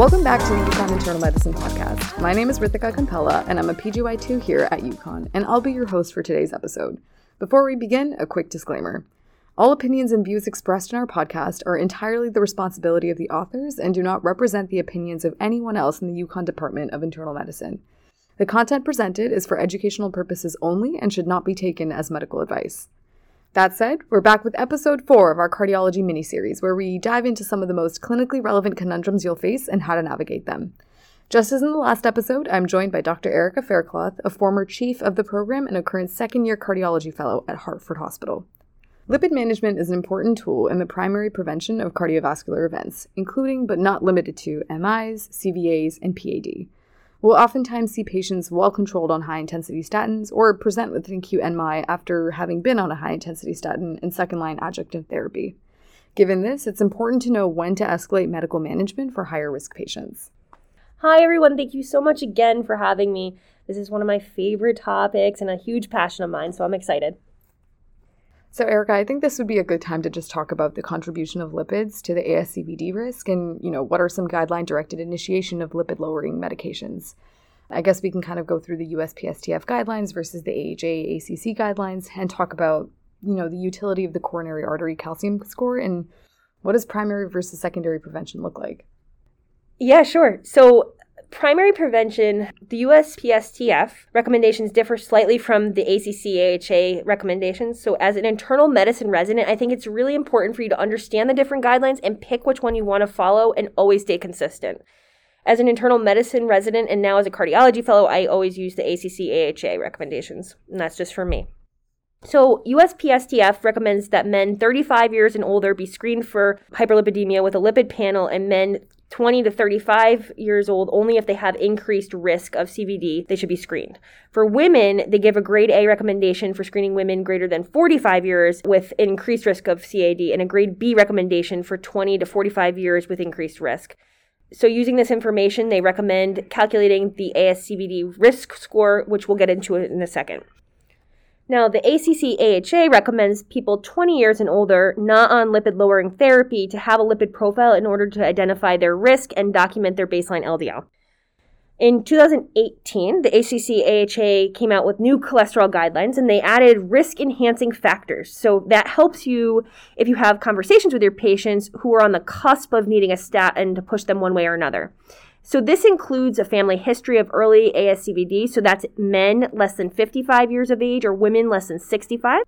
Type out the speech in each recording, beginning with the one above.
Welcome back to the UConn Internal Medicine Podcast. My name is Rithika Kampela, and I'm a PGY2 here at UConn, and I'll be your host for today's episode. Before we begin, a quick disclaimer. All opinions and views expressed in our podcast are entirely the responsibility of the authors and do not represent the opinions of anyone else in the UConn Department of Internal Medicine. The content presented is for educational purposes only and should not be taken as medical advice. That said, we're back with episode 4 of our cardiology mini-series, where we dive into some of the most clinically relevant conundrums you'll face and how to navigate them. Just as in the last episode, I'm joined by Dr. Erica Faircloth, a former chief of the program and a current second-year cardiology fellow at Hartford Hospital. Lipid management is an important tool in the primary prevention of cardiovascular events, including but not limited to MIs, CVAs, and PAD. We'll oftentimes see patients well controlled on high-intensity statins or present with an acute NMI after having been on a high-intensity statin and second-line adjunctive therapy. Given this, it's important to know when to escalate medical management for higher-risk patients. Hi, everyone. Thank you so much again for having me. This is one of my favorite topics and a huge passion of mine, so I'm excited. So, Erica, I think this would be a good time to just talk about the contribution of lipids to the ASCVD risk and, what are some guideline-directed initiation of lipid-lowering medications. I guess we can kind of go through the USPSTF guidelines versus the AHA, ACC guidelines and talk about, the utility of the coronary artery calcium score and what does primary versus secondary prevention look like? Yeah, sure. So, primary prevention, the USPSTF recommendations differ slightly from the ACC/AHA recommendations. So as an internal medicine resident, I think it's really important for you to understand the different guidelines and pick which one you want to follow and always stay consistent. As an internal medicine resident and now as a cardiology fellow, I always use the ACC/AHA recommendations, and that's just for me. So USPSTF recommends that men 35 years and older be screened for hyperlipidemia with a lipid panel, and men 20 to 35 years old, only if they have increased risk of CVD, they should be screened. For women, they give a grade A recommendation for screening women greater than 45 years with increased risk of CAD, and a grade B recommendation for 20 to 45 years with increased risk. So using this information, they recommend calculating the ASCVD risk score, which we'll get into in a second. Now, the ACC/AHA recommends people 20 years and older not on lipid-lowering therapy to have a lipid profile in order to identify their risk and document their baseline LDL. In 2018, the ACC/AHA came out with new cholesterol guidelines, and they added risk-enhancing factors. So that helps you if you have conversations with your patients who are on the cusp of needing a statin to push them one way or another. So this includes a family history of early ASCVD, so that's men less than 55 years of age or women less than 65,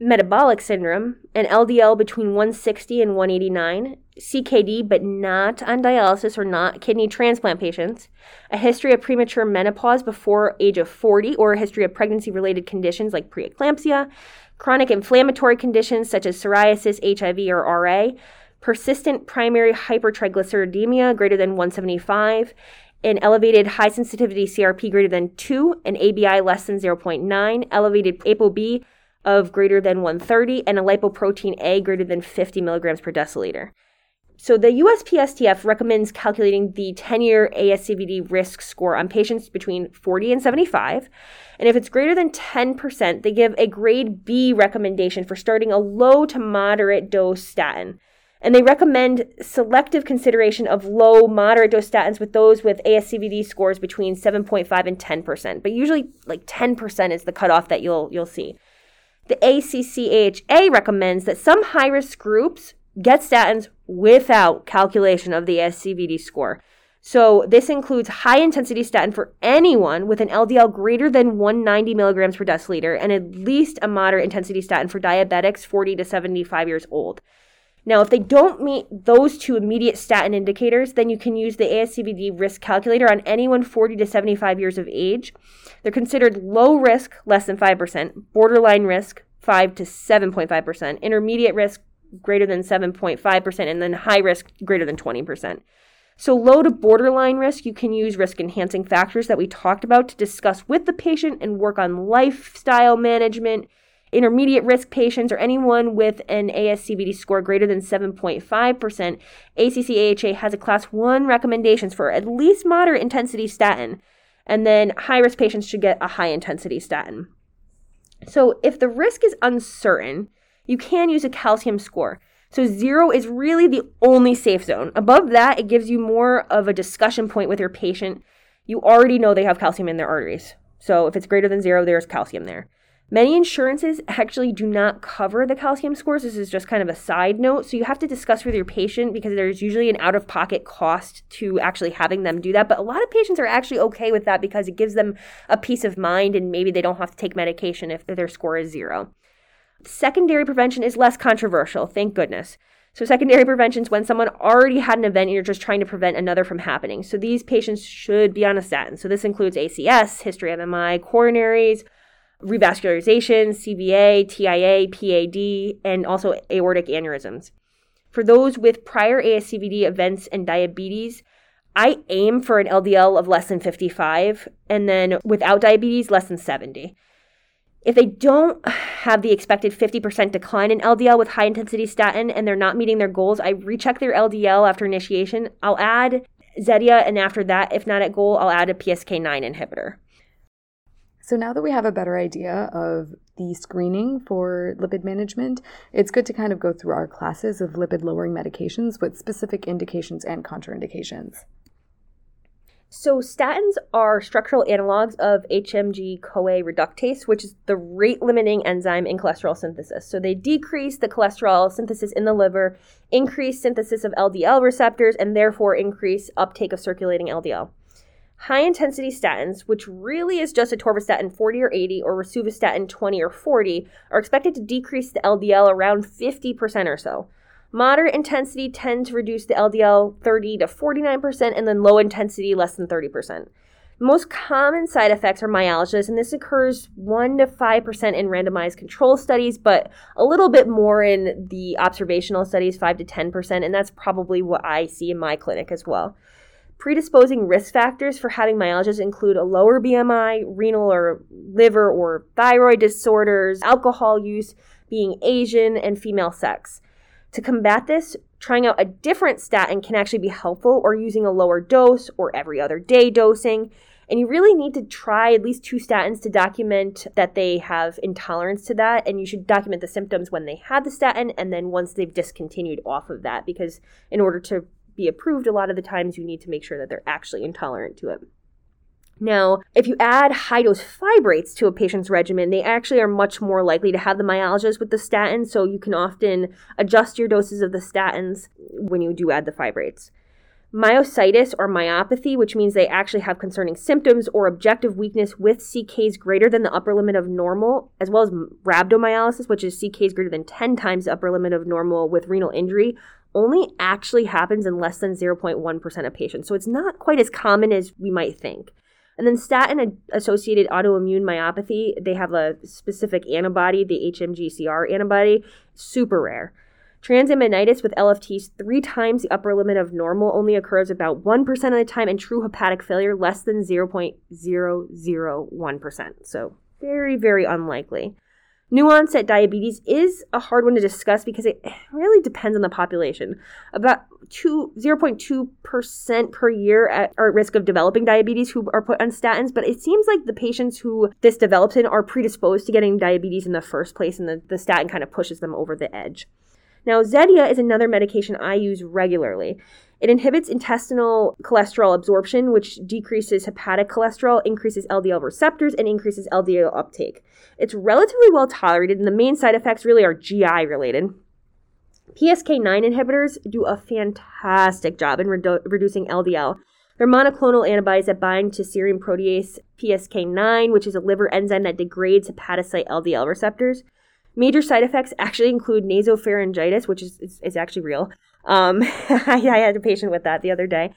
metabolic syndrome, an LDL between 160 and 189, CKD but not on dialysis or not kidney transplant patients, a history of premature menopause before age of 40 or a history of pregnancy-related conditions like preeclampsia, chronic inflammatory conditions such as psoriasis, HIV, or RA, persistent primary hypertriglyceridemia greater than 175, an elevated high sensitivity CRP greater than 2, an ABI less than 0.9, elevated ApoB of greater than 130, and a lipoprotein A greater than 50 milligrams per deciliter. So the USPSTF recommends calculating the 10-year ASCVD risk score on patients between 40 and 75. And if it's greater than 10%, they give a grade B recommendation for starting a low to moderate dose statin. And they recommend selective consideration of low, moderate dose statins with those with ASCVD scores between 7.5 and 10%. But usually, 10% is the cutoff that you'll see. The ACC/AHA recommends that some high-risk groups get statins without calculation of the ASCVD score. So this includes high-intensity statin for anyone with an LDL greater than 190 milligrams per deciliter and at least a moderate-intensity statin for diabetics 40 to 75 years old. Now, if they don't meet those two immediate statin indicators, then you can use the ASCVD risk calculator on anyone 40 to 75 years of age. They're considered low risk, less than 5%, borderline risk, 5 to 7.5%, intermediate risk, greater than 7.5%, and then high risk, greater than 20%. So low to borderline risk, you can use risk-enhancing factors that we talked about to discuss with the patient and work on lifestyle management. Intermediate risk patients or anyone with an ASCVD score greater than 7.5%, ACC/AHA has a class 1 recommendations for at least moderate intensity statin, and then high-risk patients should get a high-intensity statin. So if the risk is uncertain, you can use a calcium score. So 0 is really the only safe zone. Above that, it gives you more of a discussion point with your patient. You already know they have calcium in their arteries. So if it's greater than 0, there's calcium there. Many insurances actually do not cover the calcium scores. This is just kind of a side note. So you have to discuss with your patient because there's usually an out-of-pocket cost to actually having them do that. But a lot of patients are actually okay with that because it gives them a peace of mind and maybe they don't have to take medication if their score is 0. Secondary prevention is less controversial, thank goodness. So secondary prevention is when someone already had an event and you're just trying to prevent another from happening. So these patients should be on a statin. So this includes ACS, history of MI, coronaries, revascularization, CVA, TIA, PAD, and also aortic aneurysms. For those with prior ASCVD events and diabetes, I aim for an LDL of less than 55, and then without diabetes, less than 70. If they don't have the expected 50% decline in LDL with high-intensity statin and they're not meeting their goals, I recheck their LDL after initiation. I'll add Zetia, and after that, if not at goal, I'll add a PCSK9 inhibitor. So now that we have a better idea of the screening for lipid management, it's good to kind of go through our classes of lipid-lowering medications with specific indications and contraindications. So statins are structural analogs of HMG-CoA reductase, which is the rate-limiting enzyme in cholesterol synthesis. So they decrease the cholesterol synthesis in the liver, increase synthesis of LDL receptors, and therefore increase uptake of circulating LDL. High-intensity statins, which really is just atorvastatin 40 or 80 or rosuvastatin 20 or 40, are expected to decrease the LDL around 50% or so. Moderate intensity tends to reduce the LDL 30 to 49%, and then low intensity less than 30%. The most common side effects are myalgias, and this occurs 1 to 5% in randomized control studies, but a little bit more in the observational studies, 5 to 10%, and that's probably what I see in my clinic as well. Predisposing risk factors for having myalgias include a lower BMI, renal or liver or thyroid disorders, alcohol use, being Asian, and female sex. To combat this, trying out a different statin can actually be helpful, or using a lower dose or every other day dosing. And you really need to try at least 2 statins to document that they have intolerance to that. And you should document the symptoms when they had the statin and then once they've discontinued off of that, because in order to be approved, a lot of the times you need to make sure that they're actually intolerant to it. Now, if you add high-dose fibrates to a patient's regimen, they actually are much more likely to have the myalgias with the statin, so you can often adjust your doses of the statins when you do add the fibrates. Myositis or myopathy, which means they actually have concerning symptoms or objective weakness with CKs greater than the upper limit of normal, as well as rhabdomyolysis, which is CKs greater than 10 times the upper limit of normal with renal injury, only actually happens in less than 0.1% of patients. So it's not quite as common as we might think. And then statin-associated autoimmune myopathy, they have a specific antibody, the HMGCR antibody, super rare. Transaminitis with LFTs 3 times the upper limit of normal only occurs about 1% of the time, and true hepatic failure less than 0.001%. So very, very unlikely. New onset diabetes is a hard one to discuss because it really depends on the population. About 0.2% per year are at risk of developing diabetes who are put on statins, but it seems like the patients who this develops in are predisposed to getting diabetes in the first place, and the statin kind of pushes them over the edge. Now, Zetia is another medication I use regularly. It inhibits intestinal cholesterol absorption, which decreases hepatic cholesterol, increases LDL receptors, and increases LDL uptake. It's relatively well tolerated, and the main side effects really are GI related. PCSK9 inhibitors do a fantastic job in reducing LDL. They're monoclonal antibodies that bind to serine protease PCSK9, which is a liver enzyme that degrades hepatocyte LDL receptors. Major side effects actually include nasopharyngitis, which is actually real. I had a patient with that the other day.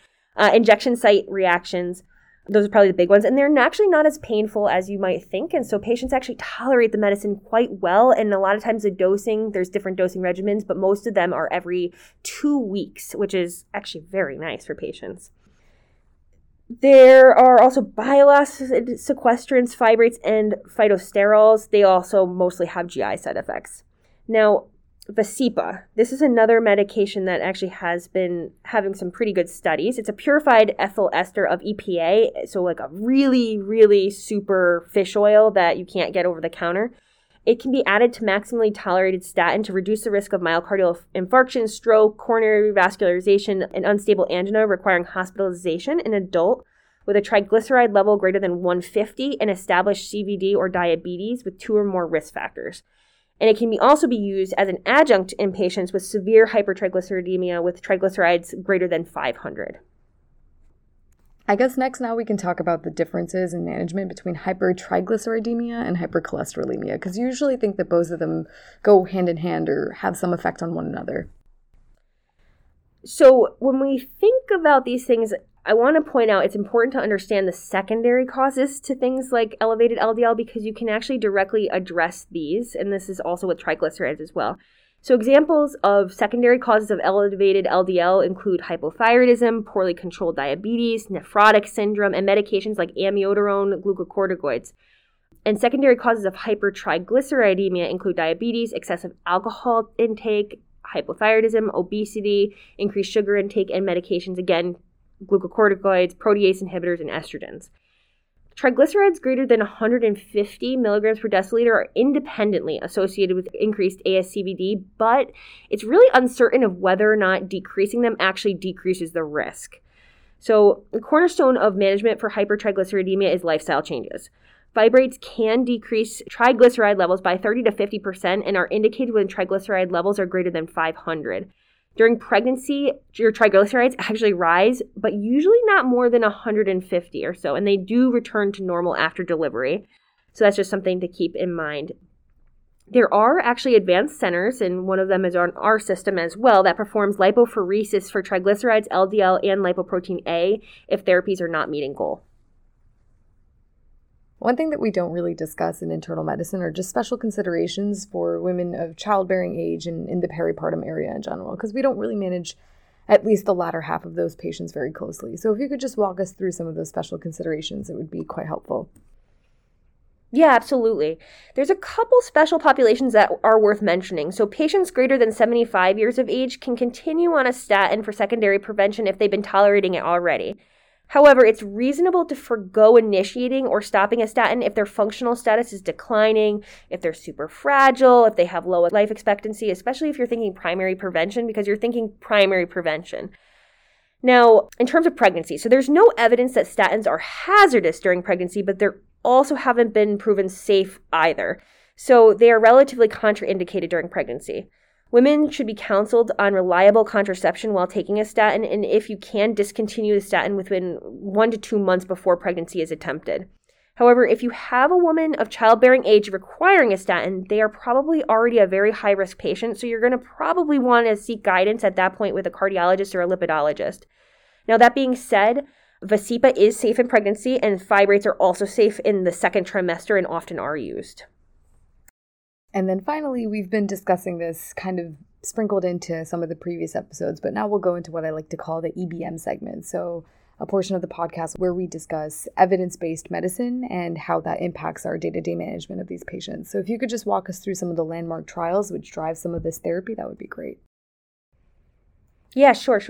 Injection site reactions, those are probably the big ones. And they're actually not as painful as you might think. And so patients actually tolerate the medicine quite well. And a lot of times the dosing, there's different dosing regimens, but most of them are every 2 weeks, which is actually very nice for patients. There are also bile acid sequestrants, fibrates, and phytosterols. They also mostly have GI side effects. Now, Vascepa. This is another medication that actually has been having some pretty good studies. It's a purified ethyl ester of EPA, so like a really, really super fish oil that you can't get over the counter. It can be added to maximally tolerated statin to reduce the risk of myocardial infarction, stroke, coronary revascularization, and unstable angina requiring hospitalization in adult with a triglyceride level greater than 150 and established CVD or diabetes with two or more risk factors. And it can be also be used as an adjunct in patients with severe hypertriglyceridemia with triglycerides greater than 500. I guess next now we can talk about the differences in management between hypertriglyceridemia and hypercholesterolemia, because you usually think that both of them go hand in hand or have some effect on one another. So when we think about these things, I want to point out it's important to understand the secondary causes to things like elevated LDL, because you can actually directly address these, and this is also with triglycerides as well. So examples of secondary causes of elevated LDL include hypothyroidism, poorly controlled diabetes, nephrotic syndrome, and medications like amiodarone, glucocorticoids. And secondary causes of hypertriglyceridemia include diabetes, excessive alcohol intake, hypothyroidism, obesity, increased sugar intake, and medications, again, glucocorticoids, protease inhibitors, and estrogens. Triglycerides greater than 150 milligrams per deciliter are independently associated with increased ASCVD, but it's really uncertain of whether or not decreasing them actually decreases the risk. So the cornerstone of management for hypertriglyceridemia is lifestyle changes. Fibrates can decrease triglyceride levels by 30 to 50% and are indicated when triglyceride levels are greater than 500. During pregnancy, your triglycerides actually rise, but usually not more than 150 or so, and they do return to normal after delivery. So that's just something to keep in mind. There are actually advanced centers, and one of them is on our system as well, that performs lipopheresis for triglycerides, LDL, and lipoprotein A if therapies are not meeting goal. One thing that we don't really discuss in internal medicine are just special considerations for women of childbearing age and in the peripartum area in general, because we don't really manage at least the latter half of those patients very closely. So if you could just walk us through some of those special considerations, it would be quite helpful. Yeah, absolutely. There's a couple special populations that are worth mentioning. So patients greater than 75 years of age can continue on a statin for secondary prevention if they've been tolerating it already. However, it's reasonable to forgo initiating or stopping a statin if their functional status is declining, if they're super fragile, if they have low life expectancy, especially if you're thinking primary prevention, because you're thinking primary prevention. Now, in terms of pregnancy, so there's no evidence that statins are hazardous during pregnancy, but they also haven't been proven safe either. So they are relatively contraindicated during pregnancy. Women should be counseled on reliable contraception while taking a statin, and if you can, discontinue the statin within 1 to 2 months before pregnancy is attempted. However, if you have a woman of childbearing age requiring a statin, they are probably already a very high-risk patient, so you're going to probably want to seek guidance at that point with a cardiologist or a lipidologist. Now, that being said, Vascepa is safe in pregnancy, and fibrates are also safe in the second trimester and often are used. And then finally, we've been discussing this kind of sprinkled into some of the previous episodes, but now we'll go into what I like to call the EBM segment. So a portion of the podcast where we discuss evidence-based medicine and how that impacts our day-to-day management of these patients. So if you could just walk us through some of the landmark trials which drive some of this therapy, that would be great. Yeah, sure.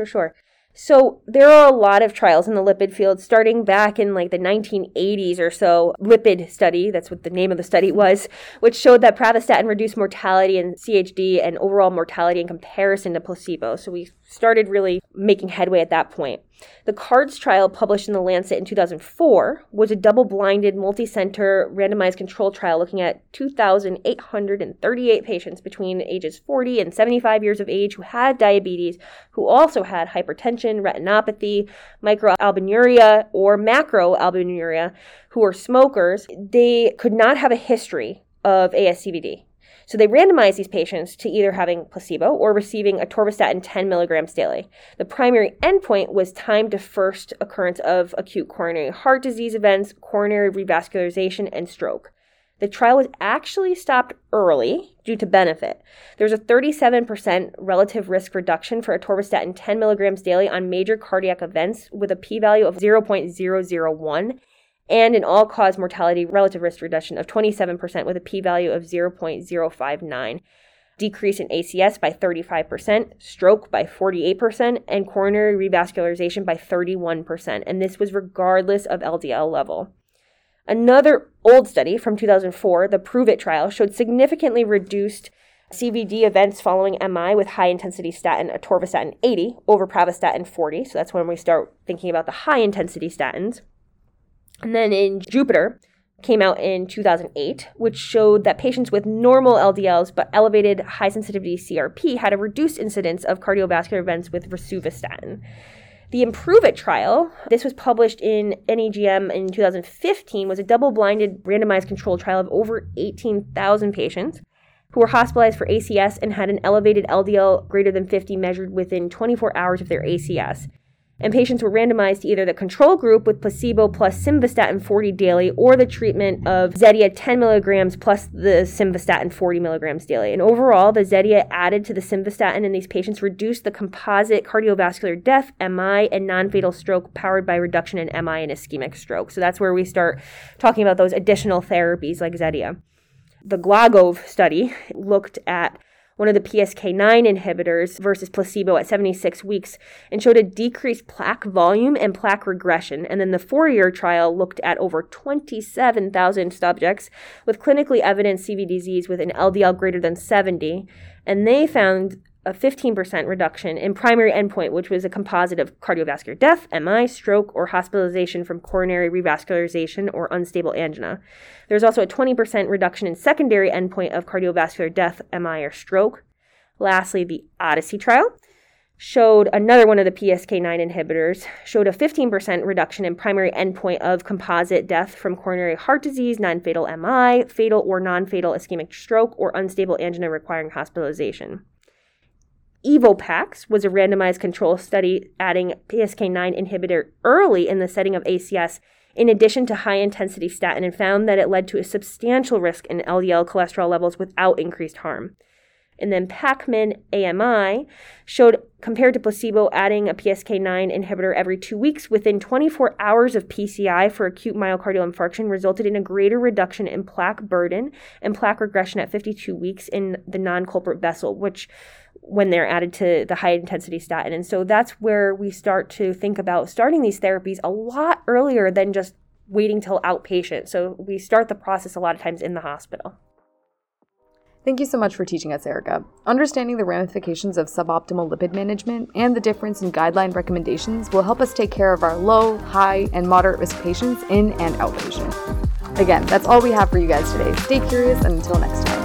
So there are a lot of trials in the lipid field, starting back in like the 1980s or so. Lipid study, that's what the name of the study was, which showed that pravastatin reduced mortality in CHD and overall mortality in comparison to placebo. So we started really making headway at that point. The CARDS trial, published in The Lancet in 2004, was a double-blinded, multi-center, randomized control trial looking at 2,838 patients between ages 40 and 75 years of age who had diabetes, who also had hypertension, retinopathy, microalbuminuria, or macroalbuminuria, who were smokers. They could not have a history of ASCVD. So they randomized these patients to either having placebo or receiving atorvastatin 10 milligrams daily. The primary endpoint was time to first occurrence of acute coronary heart disease events, coronary revascularization, and stroke. The trial was actually stopped early due to benefit. There was a 37% relative risk reduction for atorvastatin 10 milligrams daily on major cardiac events with a p-value of 0.001. and an all-cause mortality relative risk reduction of 27% with a p-value of 0.059, decrease in ACS by 35%, stroke by 48%, and coronary revascularization by 31%, and this was regardless of LDL level. Another old study from 2004, the PROVE IT trial, showed significantly reduced CVD events following MI with high-intensity statin, atorvastatin 80 over pravastatin 40. So that's when we start thinking about the high-intensity statins. And then in JUPITER, came out in 2008, which showed that patients with normal LDLs but elevated high-sensitivity CRP had a reduced incidence of cardiovascular events with rosuvastatin. The IMPROVE-IT trial, this was published in NEJM in 2015, was a double-blinded randomized controlled trial of over 18,000 patients who were hospitalized for ACS and had an elevated LDL greater than 50 measured within 24 hours of their ACS. And patients were randomized to either the control group with placebo plus simvastatin 40 daily or the treatment of Zetia 10 milligrams plus the simvastatin 40 milligrams daily. And overall, the Zetia added to the simvastatin in these patients reduced the composite cardiovascular death, MI, and non-fatal stroke powered by reduction in MI and ischemic stroke. So that's where we start talking about those additional therapies like Zetia. The GLAGOV study looked at one of the PCSK9 inhibitors versus placebo at 76 weeks and showed a decreased plaque volume and plaque regression. And then the 4-year trial looked at over 27,000 subjects with clinically evident CV disease with an LDL greater than 70. And they found a 15% reduction in primary endpoint, which was a composite of cardiovascular death, MI, stroke, or hospitalization from coronary revascularization or unstable angina. There's also a 20% reduction in secondary endpoint of cardiovascular death, MI, or stroke. Lastly, the Odyssey trial showed another one of the PCSK9 inhibitors, showed a 15% reduction in primary endpoint of composite death from coronary heart disease, non-fatal MI, fatal or non-fatal ischemic stroke, or unstable angina requiring hospitalization. EVOPACS was a randomized control study adding PCSK9 inhibitor early in the setting of ACS in addition to high-intensity statin and found that it led to a substantial risk in LDL cholesterol levels without increased harm. And then PACMAN-AMI showed, compared to placebo, adding a PCSK9 inhibitor every 2 weeks within 24 hours of PCI for acute myocardial infarction resulted in a greater reduction in plaque burden and plaque regression at 52 weeks in the non-culprit vessel, which when they're added to the high-intensity statin. And so that's where we start to think about starting these therapies a lot earlier than just waiting till outpatient. So we start the process a lot of times in the hospital. Thank you so much for teaching us, Erica. Understanding the ramifications of suboptimal lipid management and the difference in guideline recommendations will help us take care of our low, high, and moderate risk patients in and outpatient. Again, that's all we have for you guys today. Stay curious, and until next time.